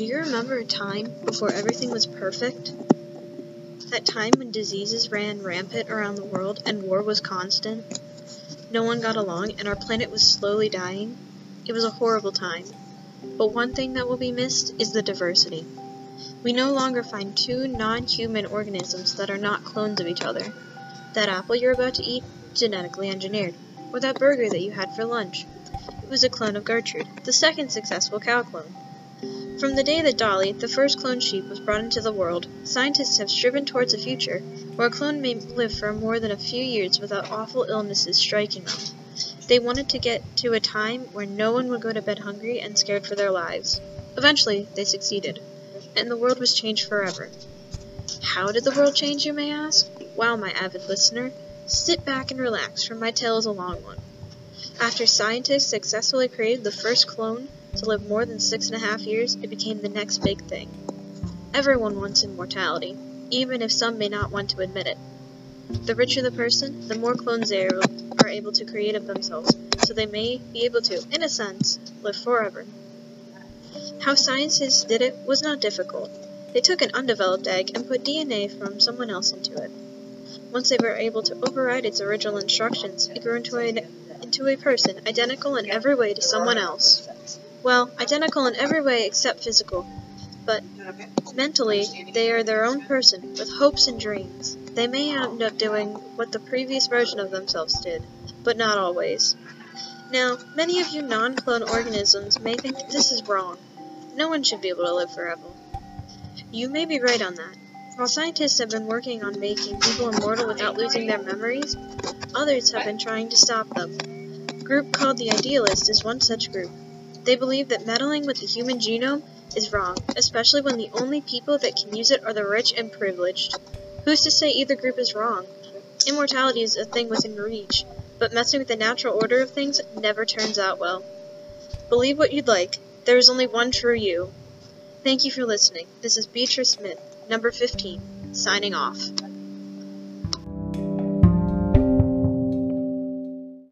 Do you remember a time before everything was perfect? That time when diseases ran rampant around the world and war was constant? No one got along and our planet was slowly dying? It was a horrible time. But one thing that will be missed is the diversity. We no longer find two non-human organisms that are not clones of each other. That apple you're about to eat, genetically engineered. Or that burger that you had for lunch. It was a clone of Gertrude, the second successful cow clone. From the day that Dolly, the first cloned sheep, was brought into the world, scientists have striven towards a future where a clone may live for more than a few years without awful illnesses striking them. They wanted to get to a time where no one would go to bed hungry and scared for their lives. Eventually, they succeeded, and the world was changed forever. How did the world change, you may ask? Wow, my avid listener, sit back and relax, for my tale is a long one. After scientists successfully created the first clone to live more than 6.5 years, it became the next big thing. Everyone wants immortality, even if some may not want to admit it. The richer the person, the more clones they are able to create of themselves, so they may be able to, in a sense, live forever. How scientists did it was not difficult. They took an undeveloped egg and put DNA from someone else into it. Once they were able to override its original instructions, it grew into a person identical in every way to someone else. Well, identical in every way except physical, but mentally, they are their own person, with hopes and dreams. They may end up doing what the previous version of themselves did, but not always. Now, many of you non-clone organisms may think that this is wrong. No one should be able to live forever. You may be right on that. While scientists have been working on making people immortal without losing their memories, others have been trying to stop them. A group called the Idealists is one such group. They believe that meddling with the human genome is wrong, especially when the only people that can use it are the rich and privileged. Who's to say either group is wrong? Immortality is a thing within reach, but messing with the natural order of things never turns out well. Believe what you'd like. There is only one true you. Thank you for listening. This is Beatrice Smith, number 15, signing off.